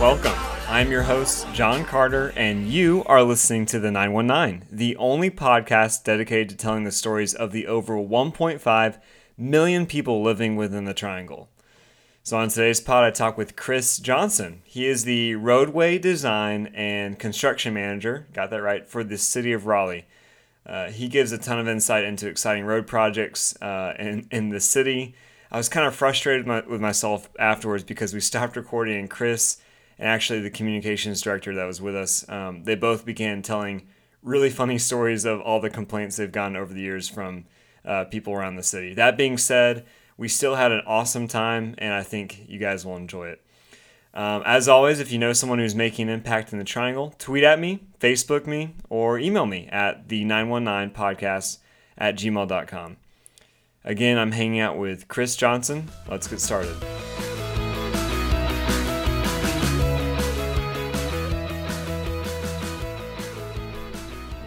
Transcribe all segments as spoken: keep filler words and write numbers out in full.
Welcome. I'm your host, John Carter, and you are listening to The nine one nine, the only podcast dedicated to telling the stories of the over one point five million people living within the Triangle. So on today's pod, I talk with Chris Johnson. He is the roadway design and construction manager, got that right, for the city of Raleigh. Uh, he gives a ton of insight into exciting road projects uh, in, in the city. I was kind of frustrated my, with myself afterwards because we stopped recording and Chris and actually the communications director that was with us, um, they both began telling really funny stories of all the complaints they've gotten over the years from uh, people around the city. That being said, we still had an awesome time, and I think you guys will enjoy it. Um, as always, if you know someone who's making an impact in the Triangle, tweet at me, Facebook me, or email me at the nine one nine podcast at gmail dot com. Again, I'm hanging out with Chris Johnson. Let's get started.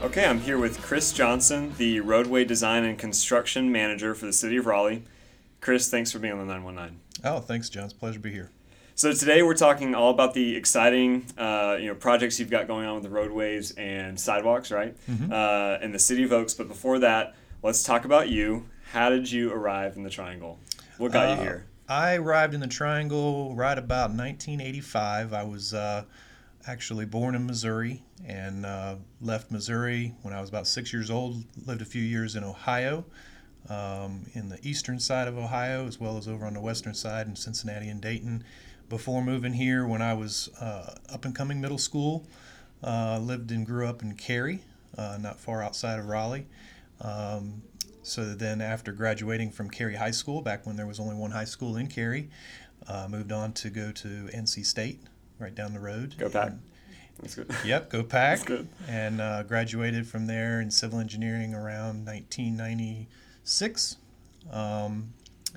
Okay, I'm here with Chris Johnson, the roadway design and construction manager for the city of Raleigh. Chris, thanks for being on the nine one nine. Oh, thanks, John. It's a pleasure to be here. So today we're talking all about the exciting, uh, you know, projects you've got going on with the roadways and sidewalks, right? Mm-hmm. Uh, in the city of Oaks. But before that, let's talk about you. How did you arrive in the Triangle? What got uh, you here? I arrived in the Triangle right about nineteen eighty-five. I was uh, actually born in Missouri. And uh, left Missouri when I was about six years old, lived a few years in Ohio, um, in the eastern side of Ohio, as well as over on the western side in Cincinnati and Dayton. Before moving here, when I was uh, up and coming middle school, uh, lived and grew up in Cary, uh, not far outside of Raleigh. Um, so then after graduating from Cary High School, back when there was only one high school in Cary, uh, moved on to go to N C State, right down the road. Go Pack. And, That's good. Yep, go Pack. That's good. And uh, graduated from there in civil engineering around nineteen ninety-six. Um,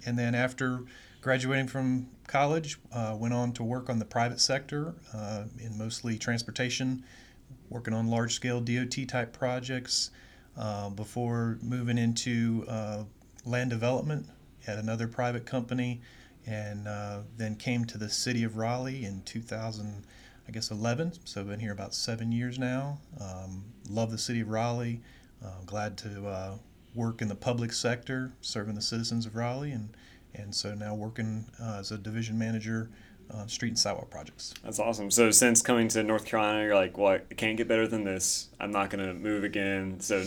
and then after graduating from college, uh, went on to work on the private sector uh, in mostly transportation, working on large-scale D O T-type projects uh, before moving into uh, land development at another private company, and uh, then came to the city of Raleigh in two thousand. I guess eleven, so I've been here about seven years now. Um, love the city of Raleigh. Uh, glad to uh, work in the public sector, serving the citizens of Raleigh, and and so now working uh, as a division manager on uh, street and sidewalk projects. That's awesome. So since coming to North Carolina, you're like, well, it can't get better than this. I'm not going to move again. So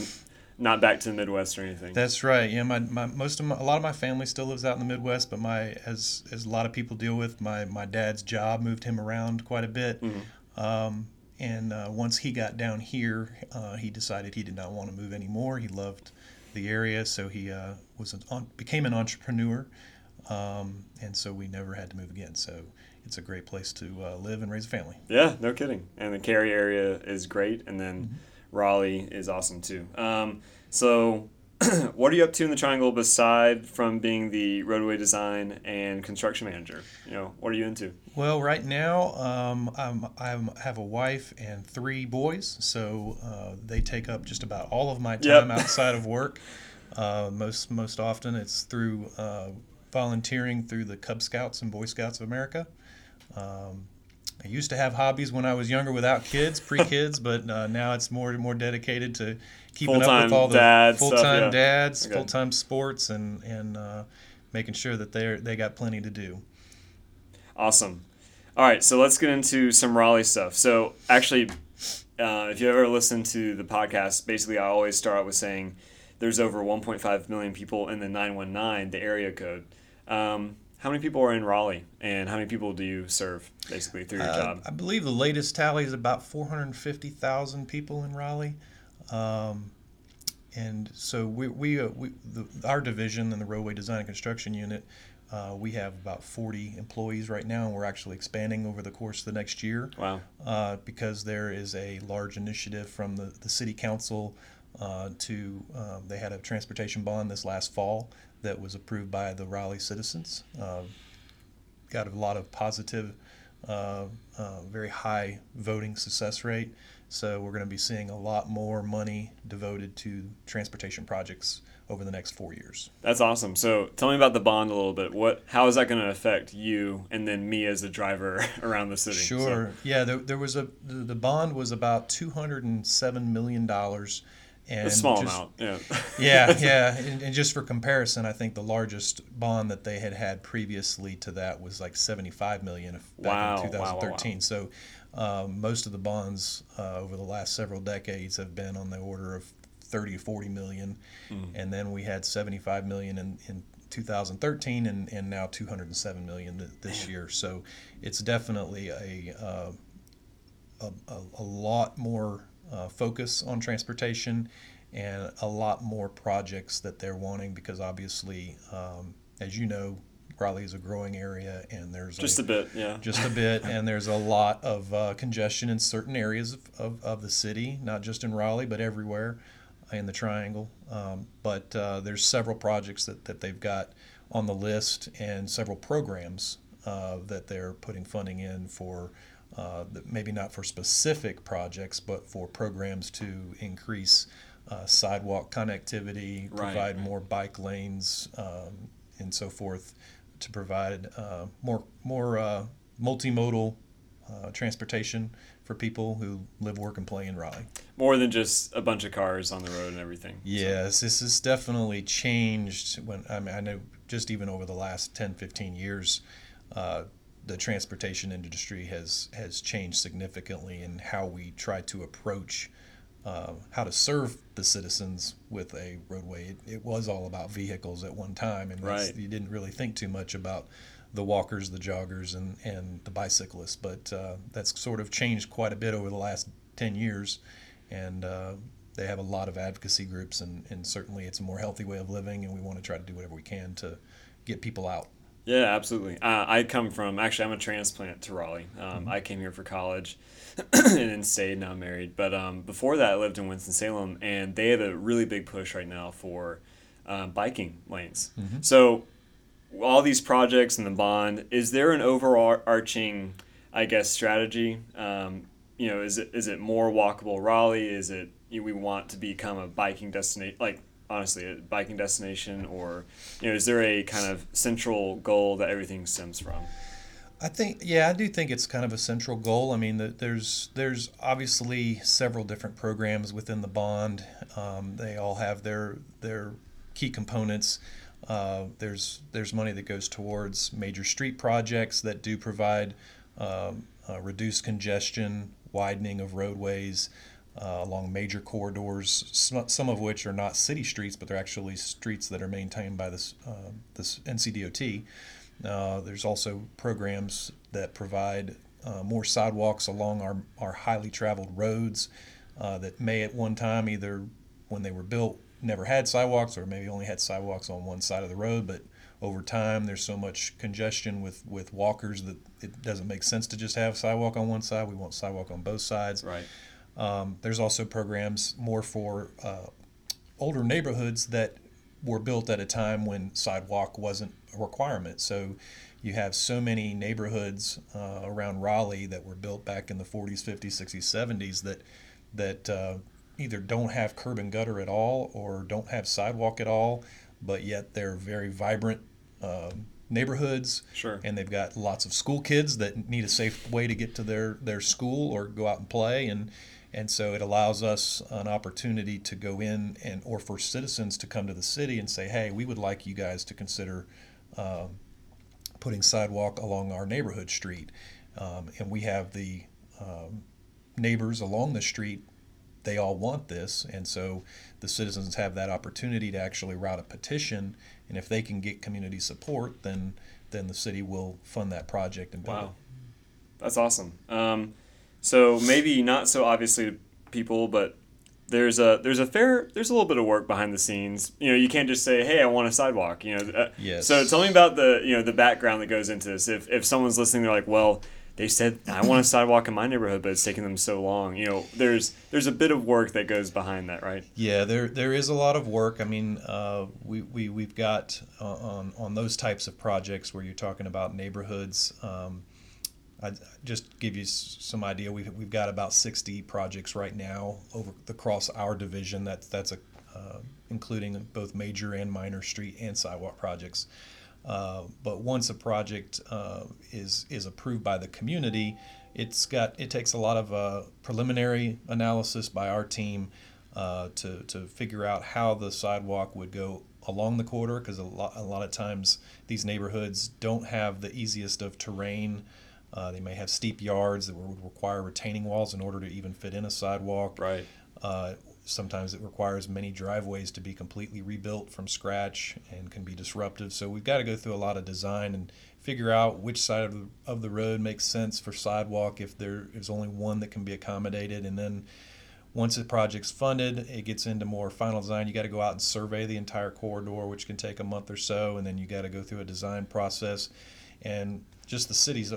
not back to the Midwest or anything. That's right. Yeah, my, my most of my, a lot of my family still lives out in the Midwest, but my as as a lot of people deal with, my, my dad's job moved him around quite a bit, mm-hmm. um, and uh, once he got down here, uh, he decided he did not want to move anymore. He loved the area, so he uh, was an, became an entrepreneur, um, and so we never had to move again. So it's a great place to uh, live and raise a family. Yeah, no kidding. And the Cary area is great, and then. Mm-hmm. Raleigh is awesome too. Um, so what are you up to in the Triangle beside from being the roadway design and construction manager? You know, what are you into? Well, right now um, I'm, I'm, I have a wife and three boys, so uh, they take up just about all of my time yep. outside of work. Uh, most most often it's through uh, volunteering through the Cub Scouts and Boy Scouts of America. Um, I used to have hobbies when I was younger without kids, pre-kids, but uh, now it's more more dedicated to keeping full-time up with all the dad full-time stuff, yeah. dads, okay. full-time sports, and and uh, making sure that they they got plenty to do. Awesome. All right, so let's get into some Raleigh stuff. So actually, uh, if you ever listen to the podcast, basically I always start out with saying there's over one point five million people in the nine one nine, the area code. Um, How many people are in Raleigh, and how many people do you serve, basically, through your uh, job? I believe the latest tally is about four hundred fifty thousand people in Raleigh. Um, and so we, we, uh, we the, our division in the Roadway Design and Construction Unit, uh, we have about forty employees right now, and we're actually expanding over the course of the next year. Wow. Uh, because there is a large initiative from the, the City Council uh, to, uh, they had a transportation bond this last fall that was approved by the Raleigh citizens. Uh, got a lot of positive, uh, uh, very high voting success rate. So we're going to be seeing a lot more money devoted to transportation projects over the next four years. That's awesome. So tell me about the bond a little bit. What, how is that going to affect you and then me as a driver around the city? Sure. So. Yeah, there, there was a, the bond was about two hundred seven million dollars. And a small just, amount. Yeah. yeah. Yeah. And, and just for comparison, I think the largest bond that they had had previously to that was like seventy-five million dollars back wow, in two thousand thirteen. Wow, wow. So um, most of the bonds uh, over the last several decades have been on the order of thirty, forty million. Mm. And then we had seventy-five million in, in two thousand thirteen and, and now two hundred seven million th- this year. So it's definitely a, uh, a, a lot more uh, focus on transportation and a lot more projects that they're wanting, because obviously, um, as you know, Raleigh is a growing area, and there's just a, a bit, yeah, just a bit, and there's a lot of uh, congestion in certain areas of, of, of the city, not just in Raleigh, but everywhere in the triangle. Um, but uh, there's several projects that, that they've got on the list, and several programs uh, that they're putting funding in for, uh, maybe not for specific projects, but for programs to increase uh, sidewalk connectivity, right, provide right. more bike lanes, um, and so forth, to provide uh, more more uh, multimodal uh, transportation for people who live, work, and play in Raleigh. More than just a bunch of cars on the road and everything. Yes, so. This has definitely changed. When I mean, I know just even over the last ten, fifteen years, uh, the transportation industry has, has changed significantly in how we try to approach uh, how to serve the citizens with a roadway. It, it was all about vehicles at one time, and right. you didn't really think too much about the walkers, the joggers, and, and the bicyclists. But uh, that's sort of changed quite a bit over the last ten years, and uh, they have a lot of advocacy groups, and, and certainly it's a more healthy way of living, and we want to try to do whatever we can to get people out. Yeah, absolutely. Uh, I come from, actually, I'm a transplant to Raleigh. Um, mm-hmm. I came here for college and then stayed, now married. But um, before that, I lived in Winston-Salem, and they have a really big push right now for uh, biking lanes. Mm-hmm. So all these projects and the bond, is there an overarching, I guess, strategy? Um, you know, is it is it more walkable Raleigh? Is it you know, we want to become a biking destination, like, honestly, a biking destination, or, you know, is there a kind of central goal that everything stems from? I think, yeah, I do think it's kind of a central goal. I mean, the, there's there's obviously several different programs within the bond. Um, they all have their their key components. Uh, there's there's money that goes towards major street projects that do provide um, uh, reduced congestion, widening of roadways, Uh, along major corridors, some, some of which are not city streets, but they're actually streets that are maintained by this uh, this N C D O T. Uh, there's also programs that provide uh, more sidewalks along our, our highly traveled roads uh, that may at one time, either when they were built, never had sidewalks, or maybe only had sidewalks on one side of the road, but over time, there's so much congestion with, with walkers that it doesn't make sense to just have sidewalk on one side. We want sidewalk on both sides. Right. Um, there's also programs more for uh, older neighborhoods that were built at a time when sidewalk wasn't a requirement. So you have so many neighborhoods uh, around Raleigh that were built back in the forties, fifties, sixties, seventies that that uh, either don't have curb and gutter at all or don't have sidewalk at all, but yet they're very vibrant uh, neighborhoods. Sure. And they've got lots of school kids that need a safe way to get to their, their school or go out and play. And And so it allows us an opportunity to go in and, or for citizens to come to the city and say, hey, we would like you guys to consider uh, putting sidewalk along our neighborhood street. Um, and we have the um, neighbors along the street, they all want this. And so the citizens have that opportunity to actually write a petition. And if they can get community support, then then the city will fund that project and build wow. it. That's awesome. Um, So maybe not so obviously to people, but there's a there's a fair there's a little bit of work behind the scenes. You know, you can't just say, "Hey, I want a sidewalk." You know. Yes. So tell me about the you know the background that goes into this. If if someone's listening, they're like, "Well, they said, I want a sidewalk in my neighborhood, but it's taking them so long. You know, there's there's a bit of work that goes behind that, right? Yeah, there there is a lot of work. I mean, uh, we, we, we've got uh, on, on those types of projects where you're talking about neighborhoods, um, I just give you some idea. We've, we've got about sixty projects right now over across our division. That's, that's a, uh, including both major and minor street and sidewalk projects. Uh, but once a project uh, is is approved by the community, it's got it takes a lot of uh, preliminary analysis by our team uh, to to figure out how the sidewalk would go along the corridor, because a lot a lot of times these neighborhoods don't have the easiest of terrain. Uh, they may have steep yards that would require retaining walls in order to even fit in a sidewalk. Right. Uh, Sometimes it requires many driveways to be completely rebuilt from scratch and can be disruptive. So we've got to go through a lot of design and figure out which side of the, of the road makes sense for sidewalk if there is only one that can be accommodated. And then once the project's funded, it gets into more final design. You got to go out and survey the entire corridor, which can take a month or so. And then you got to go through a design process. And just the city's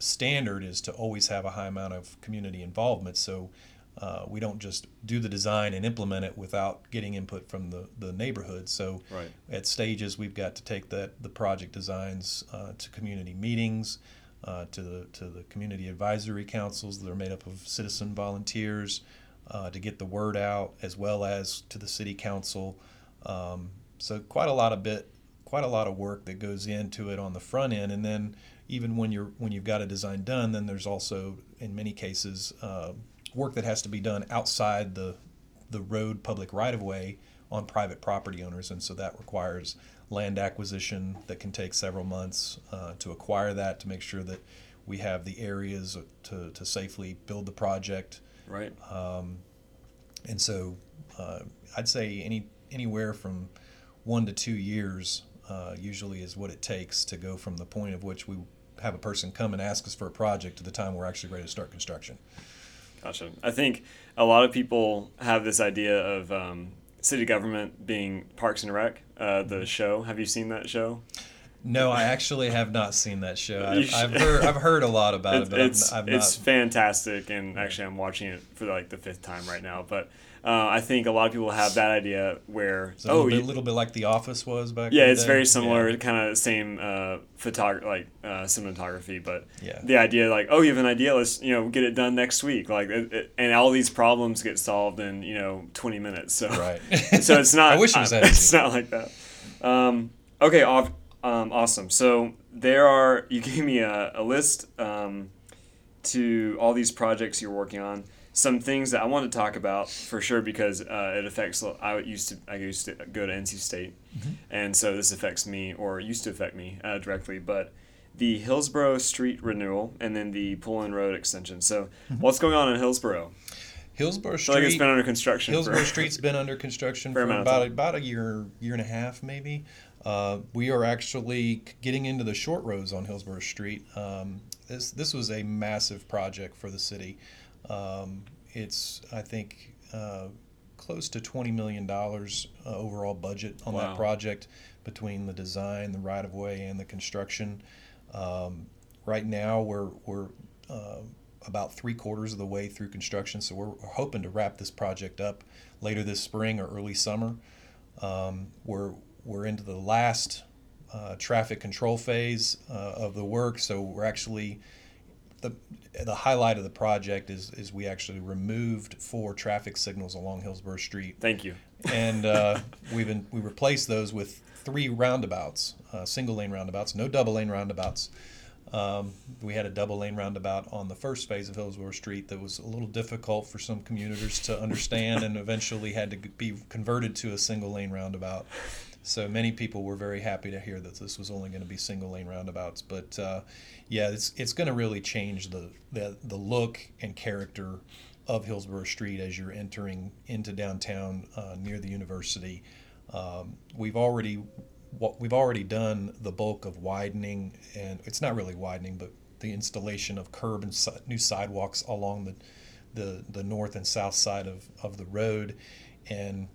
standard is to always have a high amount of community involvement. So Uh, we don't just do the design and implement it without getting input from the, the neighborhood. So right. At stages, we've got to take that the project designs uh, to community meetings, uh, to the to the community advisory councils that are made up of citizen volunteers uh, to get the word out, as well as to the city council. Um, so quite a lot of bit, quite a lot of work that goes into it on the front end, and then even when you're when you've got a design done, then there's also in many cases. Uh, work that has to be done outside the the road public right-of-way on private property owners, and so that requires land acquisition that can take several months uh, to acquire that, to make sure that we have the areas to, to safely build the project. Right. Um, and so uh, I'd say any anywhere from one to two years uh, usually is what it takes to go from the point of which we have a person come and ask us for a project to the time we're actually ready to start construction. Gotcha. I think a lot of people have this idea of um, city government being Parks and Rec, uh, the show. Have you seen that show? No, I actually have not seen that show. I've, I've heard I've heard a lot about it, but it's I've, I've not. It's fantastic, and actually, I'm watching it for like the fifth time right now. But uh, I think a lot of people have that idea where it's a little, oh, bit, you, little bit like The Office was back. Yeah, in it's the day. Very similar, yeah. Kind of same uh, photog- like uh, cinematography, but yeah. The idea like, oh, you have an idea, let's you know get it done next week, like, it, it, and all these problems get solved in you know twenty minutes. So right, so it's not. I wish it was that easy. It's not like that. Um, okay, off. Um, awesome. So there are, you gave me a, a list um, to all these projects you're working on. Some things that I want to talk about for sure, because uh, it affects, I used to, I used to go to N C State. Mm-hmm. And so this affects me, or used to affect me uh, directly, but the Hillsborough Street renewal and then the Pullen Road extension. So mm-hmm. What's going on in Hillsborough? Hillsborough Street. So like it's been under construction. Hillsborough for, Street's been under construction for about, about a year, year and a half maybe. Uh, we are actually getting into the short roads on Hillsborough Street. Um, this this was a massive project for the city. Um, it's, I think, uh, close to twenty million dollars uh, overall budget on wow. that project between the design, the right-of-way, and the construction. Um, right now, we're, we're uh, about three-quarters of the way through construction, so we're hoping to wrap this project up later this spring or early summer. Um, we're We're into the last uh, traffic control phase uh, of the work, so we're actually, the the highlight of the project is is we actually removed four traffic signals along Hillsborough Street. Thank you. And uh, we've been, we replaced those with three roundabouts, uh, single lane roundabouts, no double lane roundabouts. Um, we had a double lane roundabout on the first phase of Hillsborough Street that was a little difficult for some commuters to understand, and eventually had to be converted to a single lane roundabout. So many people were very happy to hear that this was only going to be single lane roundabouts. But uh, yeah, it's it's going to really change the, the the look and character of Hillsborough Street as you're entering into downtown uh, near the university. Um, we've already what we've already done the bulk of widening, and it's not really widening, but the installation of curb and si- new sidewalks along the, the the north and south side of of the road, and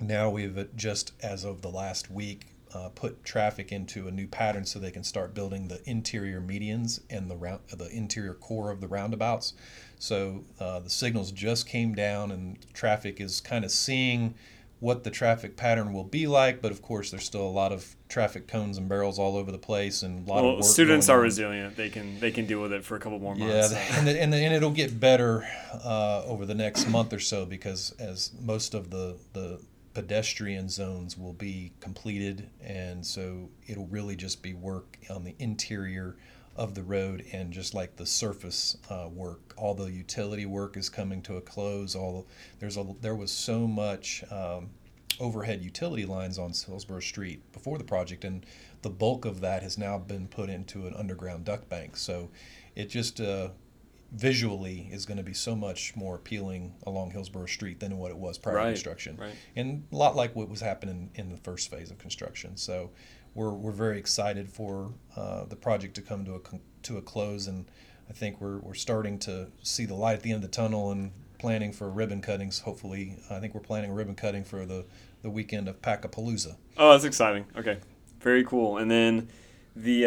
now we've just, as of the last week, uh, put traffic into a new pattern so they can start building the interior medians and the round, the interior core of the roundabouts. So uh, the signals just came down and traffic is kind of seeing what the traffic pattern will be like, but of course there's still a lot of traffic cones and barrels all over the place, and a lot well, of work students are on. resilient. They can they can deal with it for a couple more months. Yeah, and the, and, the, and it'll get better uh, over the next month or so, because as most of the the pedestrian zones will be completed, and so it'll really just be work on the interior of the road and just like the surface uh, work. All the utility work is coming to a close. All there's a there was so much um, overhead utility lines on Hillsborough Street before the project, and the bulk of that has now been put into an underground duct bank. So it just uh, visually is going to be so much more appealing along Hillsborough Street than what it was prior right. to construction. Right. And a lot like what was happening in the first phase of construction. So We're we're very excited for uh, the project to come to a to a close, and I think we're we're starting to see the light at the end of the tunnel and planning for ribbon cuttings. Hopefully, I think we're planning a ribbon cutting for the, the weekend of Packapalooza. Oh, that's exciting! Okay, very cool. And then the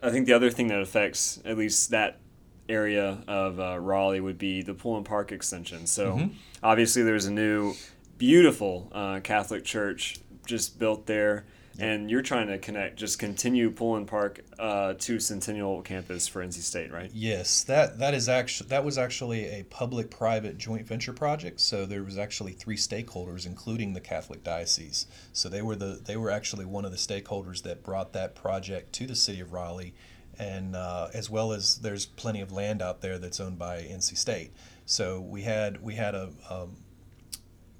uh, I think the other thing that affects at least that area of uh, Raleigh would be the Pullen Park extension. So mm-hmm. obviously, there's a new beautiful uh, Catholic church just built there. And you're trying to connect, just continue Pullen Park uh, to Centennial Campus for N C State, right? Yes, that that is actually that was actually a public-private joint venture project. So there was actually three stakeholders, including the Catholic Diocese. So they were the they were actually one of the stakeholders that brought that project to the city of Raleigh, and uh, as well as there's plenty of land out there that's owned by N C State. So we had we had a um,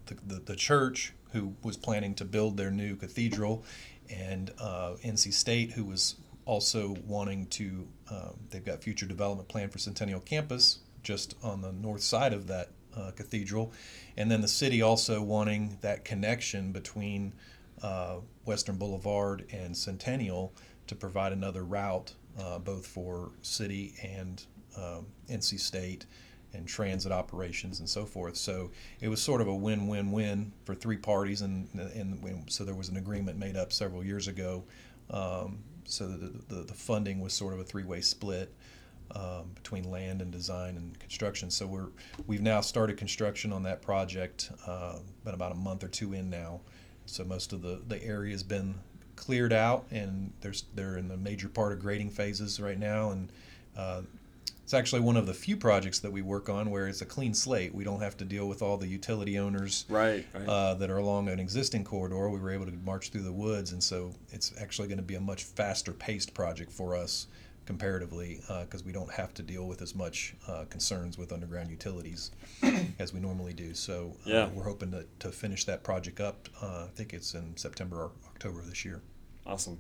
the, the the church, who was planning to build their new cathedral, and uh, N C State, who was also wanting to, um, they've got future development plan for Centennial Campus just on the north side of that uh, cathedral, and then the city also wanting that connection between uh, Western Boulevard and Centennial to provide another route uh, both for city and um, N C State and transit operations and so forth. So it was sort of a win-win-win for three parties, and and so there was an agreement made up several years ago. Um, so the, the the funding was sort of a three-way split um, between land and design and construction. So we're we've now started construction on that project, uh, been about a month or two in now. So most of the the area has been cleared out, and there's they're in the major part of grading phases right now, and. Uh, It's actually one of the few projects that we work on where it's a clean slate. We don't have to deal with all the utility owners right, right. Uh, that are along an existing corridor. We were able to march through the woods, and so it's actually going to be a much faster-paced project for us comparatively, because uh, we don't have to deal with as much uh, concerns with underground utilities as we normally do. So uh, yeah. we're hoping to, to finish that project up. Uh, I think it's in September or October of this year. Awesome.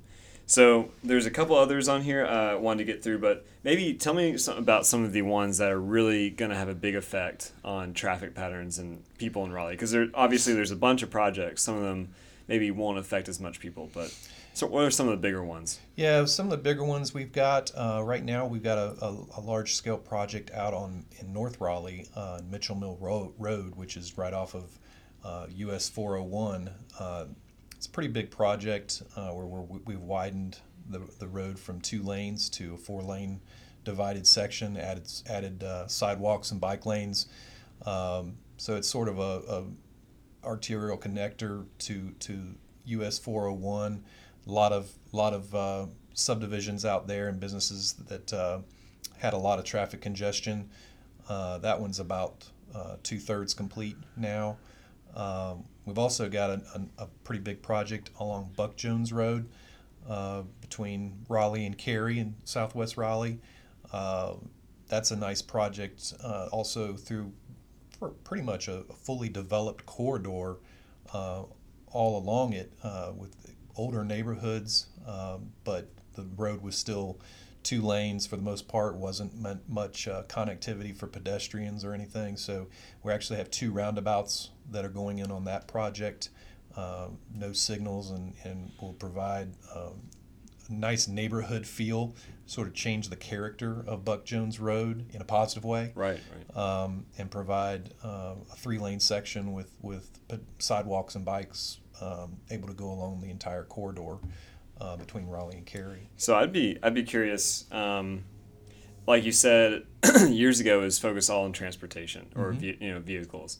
So there's a couple others on here I uh, wanted to get through, but maybe tell me some, about some of the ones that are really going to have a big effect on traffic patterns and people in Raleigh, because there, obviously there's a bunch of projects. Some of them maybe won't affect as much people, but so what are some of the bigger ones? Yeah, some of the bigger ones we've got uh, right now, we've got a, a, a large-scale project out on in North Raleigh, uh, Mitchell Mill Ro- Road, which is right off of uh, U S four oh one. Uh, It's a pretty big project uh, where we're, we've widened the the road from two lanes to a four-lane divided section, added added uh, sidewalks and bike lanes. Um, so it's sort of a, a arterial connector to to U S four oh one. A lot of lot of uh, subdivisions out there and businesses that uh, had a lot of traffic congestion. Uh, that one's about uh, two-thirds complete now. Um, We've also got a, a, a pretty big project along Buck Jones Road uh, between Raleigh and Cary in southwest Raleigh. Uh, that's a nice project uh, also through pr- pretty much a, a fully developed corridor uh, all along it uh, with older neighborhoods, um, but the road was still two lanes for the most part, wasn't much uh, connectivity for pedestrians or anything. So we actually have two roundabouts that are going in on that project, uh, no signals, and, and will provide um, nice neighborhood feel, sort of change the character of Buck Jones Road in a positive way. Right, right. Um, and provide uh, a three-lane section with, with sidewalks and bikes um, able to go along the entire corridor uh, between Raleigh and Cary. So I'd be I'd be curious. Um, like you said, years ago, it was focused all on transportation or mm-hmm. ve- you know vehicles.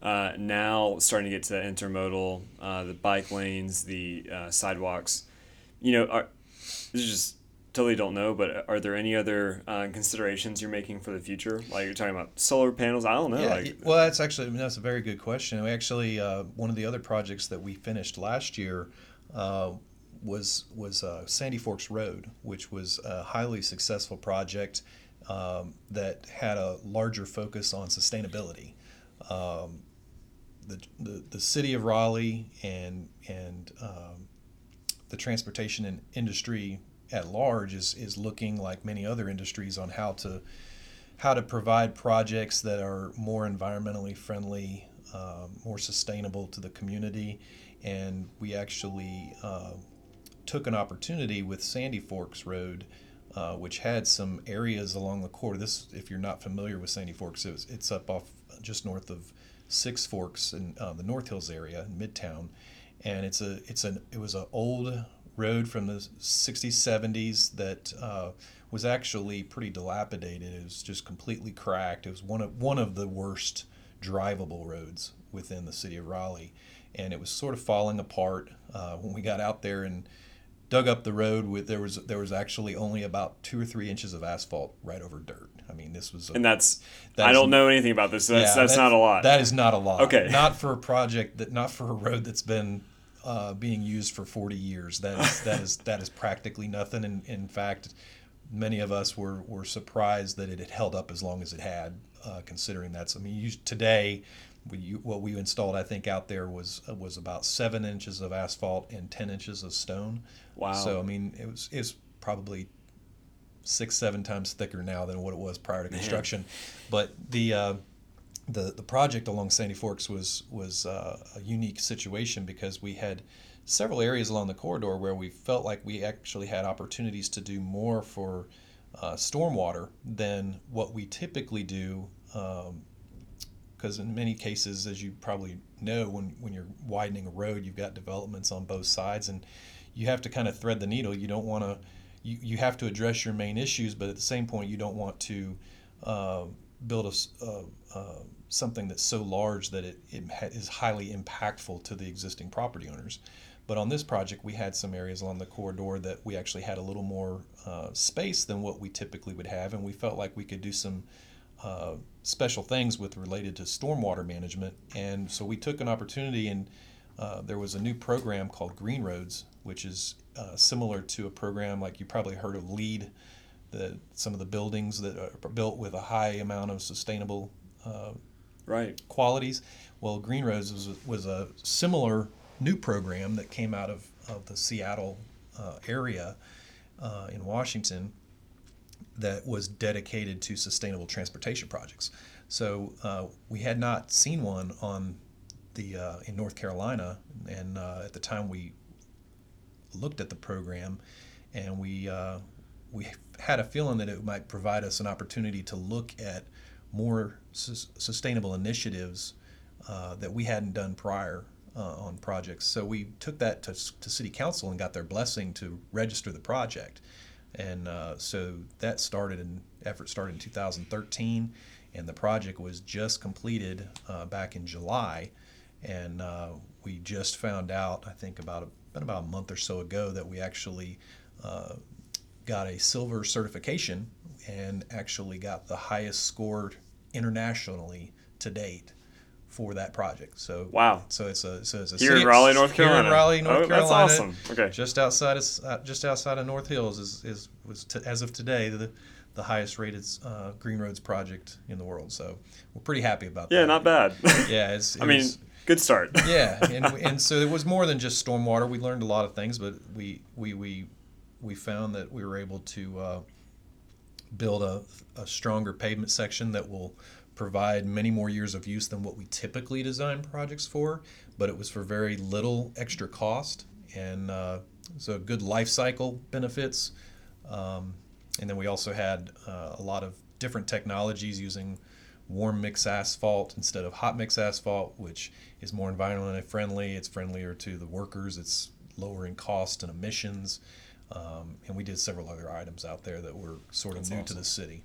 Uh, now starting to get to the intermodal, uh, the bike lanes, the uh, sidewalks. You know, are, this is just totally don't know, but are there any other uh, considerations you're making for the future? Like you're talking about solar panels? I don't know. Yeah, like, well, that's actually I mean, that's a very good question. We actually uh, one of the other projects that we finished last year uh, was was uh, Sandy Forks Road, which was a highly successful project um, that had a larger focus on sustainability. Um, The, the the city of Raleigh and and um, the transportation and industry at large is is looking, like many other industries, on how to how to provide projects that are more environmentally friendly, uh, more sustainable to the community. And we actually uh, took an opportunity with Sandy Forks Road, uh, which had some areas along the corridor. This, if you're not familiar with Sandy Forks, it's, it's up off just north of Six Forks in uh, the North Hills area in Midtown, and it's a it's an it was an old road from the sixties, seventies that uh, was actually pretty dilapidated. It was just completely cracked. It was one of one of the worst drivable roads within the city of Raleigh, and it was sort of falling apart. Uh, when we got out there and dug up the road, with there was there was actually only about two or three inches of asphalt right over dirt. I mean, this was a, and that's that I don't know anything about this. So that's, yeah, that's that's not a lot. That is not a lot. Okay, not for a project that not for a road that's been uh, being used for forty years. That is that is that is practically nothing. And in fact, many of us were were surprised that it had held up as long as it had, uh, considering that's. I mean, you, today. We, you, what we installed, I think, out there was was about seven inches of asphalt and ten inches of stone. Wow! So I mean, it was it's probably six, seven times thicker now than what it was prior to construction. But the uh, the the project along Sandy Forks was was uh, a unique situation because we had several areas along the corridor where we felt like we actually had opportunities to do more for uh, stormwater than what we typically do. Um, Because in many cases, as you probably know, when, when you're widening a road, you've got developments on both sides, and you have to kind of thread the needle. You don't want to, you, you have to address your main issues, but at the same point, you don't want to uh, build a, uh, uh, something that's so large that it, it ha- is highly impactful to the existing property owners. But on this project, we had some areas along the corridor that we actually had a little more uh, space than what we typically would have, and we felt like we could do some Uh, special things with related to stormwater management. And so we took an opportunity, and uh, there was a new program called Green Roads, which is uh, similar to a program like you probably heard of LEED, the, some of the buildings that are built with a high amount of sustainable uh, right. qualities. Well, Green Roads was, was a similar new program that came out of, of the Seattle uh, area uh, in Washington, that was dedicated to sustainable transportation projects. So uh, we had not seen one on the uh, in North Carolina, and uh, at the time we looked at the program, and we uh, we had a feeling that it might provide us an opportunity to look at more su- sustainable initiatives uh, that we hadn't done prior uh, on projects. So we took that to, to City Council and got their blessing to register the project. And uh, so that started in effort started in two thousand thirteen, and the project was just completed uh, back in July, and uh, we just found out I think about a, about a month or so ago that we actually uh, got a silver certification and actually got the highest score internationally to date for that project. So wow! So it's a so it's a here city, in Raleigh, North Carolina. Here in Raleigh, North oh, Carolina. That's awesome. Okay. Just outside of uh, just outside of North Hills is is was to, as of today the the highest rated uh, Green Roads project in the world. So we're pretty happy about yeah, that. Yeah, not bad. Yeah, it's. It I was, mean, good start. Yeah, and and so it was more than just stormwater. We learned a lot of things, but we we we we found that we were able to uh, build a a stronger pavement section that will provide many more years of use than what we typically design projects for, but it was for very little extra cost, and uh, so good life cycle benefits. Um, and then we also had uh, a lot of different technologies using warm mix asphalt instead of hot mix asphalt, which is more environmentally friendly. It's friendlier to the workers. It's lowering cost and emissions. Um, and we did several other items out there that were sort of That's new awesome. to the city.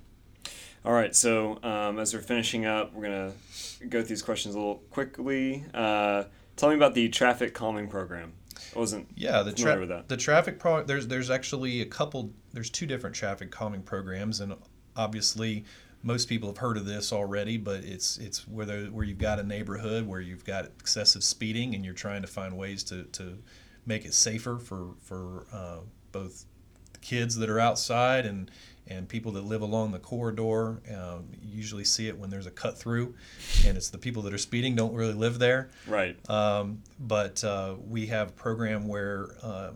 All right, so um, as we're finishing up, we're going to go through these questions a little quickly. Uh, tell me about the traffic calming program. I wasn't yeah, the familiar tra- with that. The traffic pro- there's there's actually a couple, there's two different traffic calming programs, and obviously most people have heard of this already, but it's it's where where you've got a neighborhood where you've got excessive speeding and you're trying to find ways to, to make it safer for, for uh, both kids that are outside and and people that live along the corridor. Um, usually see it when there's a cut through, and it's the people that are speeding don't really live there. Right. Um, but uh, we have a program where uh,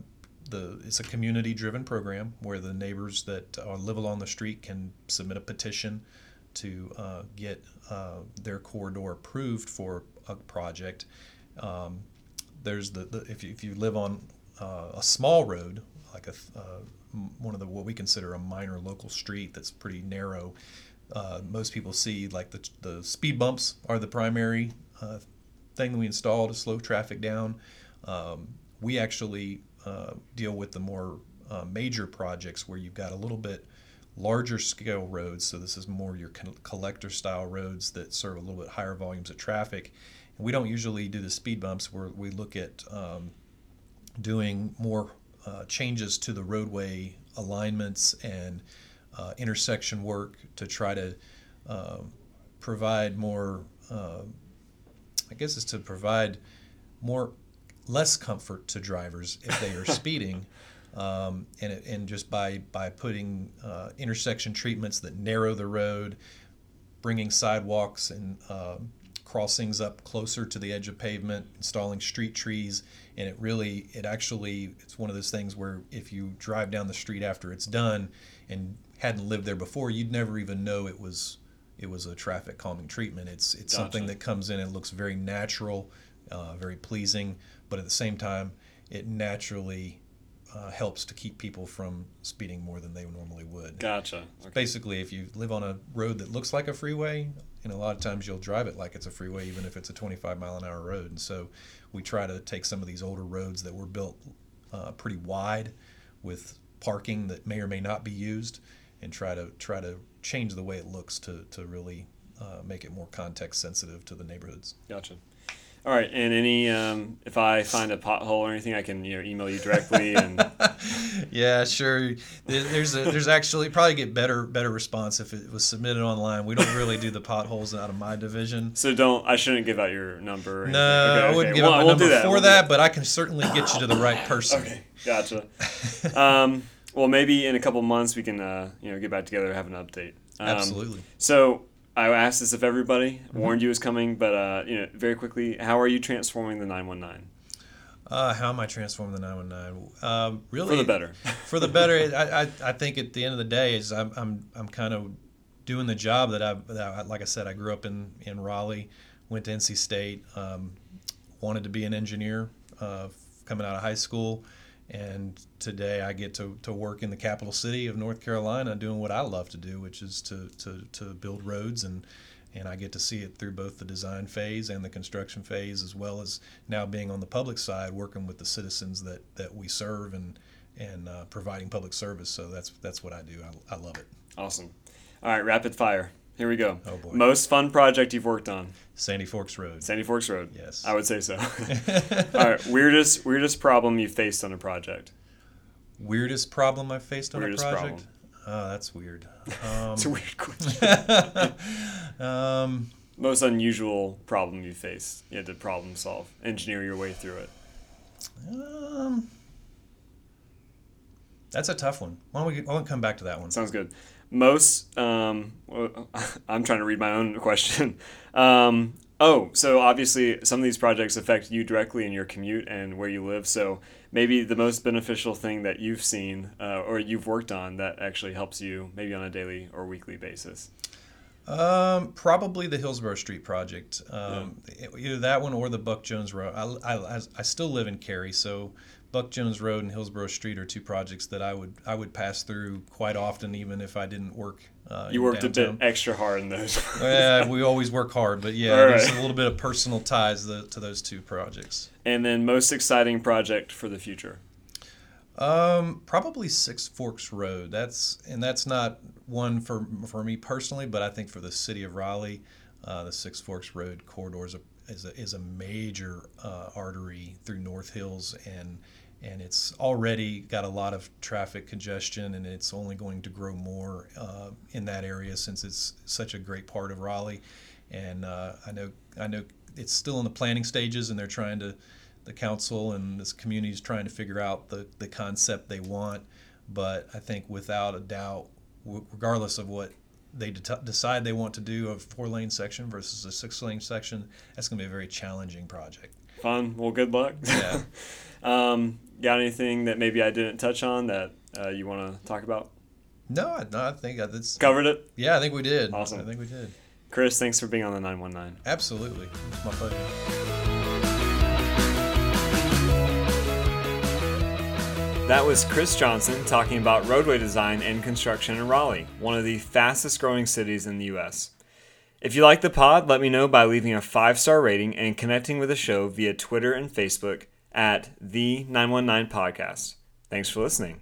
the it's a community-driven program where the neighbors that uh, live along the street can submit a petition to uh, get uh, their corridor approved for a project. Um, there's the, the if you, if you live on uh, a small road like a uh, one of the what we consider a minor local street that's pretty narrow. Uh, most people see like the the speed bumps are the primary uh, thing that we install to slow traffic down. Um, we actually uh, deal with the more uh, major projects where you've got a little bit larger scale roads. So this is more your collector style roads that serve a little bit higher volumes of traffic. And we don't usually do the speed bumps. Where we look at um, doing more Uh, changes to the roadway alignments and uh, intersection work to try to uh, provide more, uh, I guess it's to provide more, less comfort to drivers if they are speeding. um, and it, and just by, by putting uh, intersection treatments that narrow the road, bringing sidewalks and uh, crossings up closer to the edge of pavement, installing street trees, and it really, it actually, it's one of those things where if you drive down the street after it's done and hadn't lived there before, you'd never even know it was it was a traffic calming treatment. It's it's Gotcha. Something that comes in and looks very natural, uh, very pleasing, but at the same time, it naturally uh, helps to keep people from speeding more than they normally would. Gotcha. Okay. Basically, if you live on a road that looks like a freeway, and a lot of times you'll drive it like it's a freeway, even if it's a twenty-five mile an hour road. And so we try to take some of these older roads that were built uh, pretty wide with parking that may or may not be used and try to try to change the way it looks to, to really uh, make it more context sensitive to the neighborhoods. Gotcha. All right, and any um, if I find a pothole or anything, I can you know, email you directly. And yeah, sure. There's a, there's actually probably get better better response if it was submitted online. We don't really do the potholes out of my division. So don't I shouldn't give out your number. Or no, okay, okay. I wouldn't give well, out my we'll number that. for we'll that, that, but I can certainly get you to the right person. Okay, gotcha. um, well, maybe in a couple months we can uh, you know get back together and have an update. Um, Absolutely. So. I asked this of everybody, warned you was coming, but uh, you know, very quickly, how are you transforming the nine one nine? Uh, how am I transforming the nine one nine? Uh, really, for the better. For the better. It, I, I think at the end of the day is I'm I'm I'm kind of doing the job that I, that I like I said I grew up in in Raleigh, went to N C State, um, wanted to be an engineer uh, coming out of high school, and today I get to, to work in the capital city of North Carolina doing what I love to do, which is to, to, to build roads, and and I get to see it through both the design phase and the construction phase, as well as now being on the public side, working with the citizens that, that we serve and and uh, providing public service. So that's that's what I do. I, I love it. Awesome. All right, rapid fire. Here we go. Oh boy. Most fun project you've worked on? Sandy Forks Road. Sandy Forks Road. Yes. I would say so. All right. Weirdest weirdest problem you faced on a project? Weirdest problem I faced on weirdest a project? Problem. Oh, that's weird. Um, it's a weird question. um, Most unusual problem you faced? You had to problem solve, engineer your way through it. Um, that's a tough one. Why don't we, why don't we come back to that one? Sounds good. Most, um, I'm trying to read my own question. Um, oh, so obviously some of these projects affect you directly in your commute and where you live. So maybe the most beneficial thing that you've seen uh, or you've worked on that actually helps you maybe on a daily or weekly basis. Um, probably the Hillsborough Street project. Um, yeah. Either that one or the Buck Jones Road. I, I, I still live in Cary, so Buck Jones Road and Hillsborough Street are two projects that I would I would pass through quite often, even if I didn't work. Uh, you worked downtown. A bit extra hard in those. Yeah, we always work hard, but yeah, right. There's a little bit of personal ties the, to those two projects. And then, most exciting project for the future? Um, probably Six Forks Road. That's and that's not one for for me personally, but I think for the city of Raleigh, uh, the Six Forks Road corridor is a is a, is a major uh, artery through North Hills, and and it's already got a lot of traffic congestion, and it's only going to grow more uh, in that area since it's such a great part of Raleigh. And uh, I know I know it's still in the planning stages, and they're trying to, the council and this community is trying to figure out the, the concept they want. But I think without a doubt, w- regardless of what they de- decide they want to do, a four-lane section versus a six-lane section, that's going to be a very challenging project. Fun. Well, good luck. Yeah. um, got anything that maybe I didn't touch on that uh, you want to talk about? No, no, I think that's... Covered it? Yeah, I think we did. Awesome. I think we did. Chris, thanks for being on the nine one nine. Absolutely. It's my pleasure. That was Chris Johnson talking about roadway design and construction in Raleigh, one of the fastest growing cities in the U S. If you like the pod, let me know by leaving a five-star rating and connecting with the show via Twitter and Facebook at the nine one nine podcast. Thanks for listening.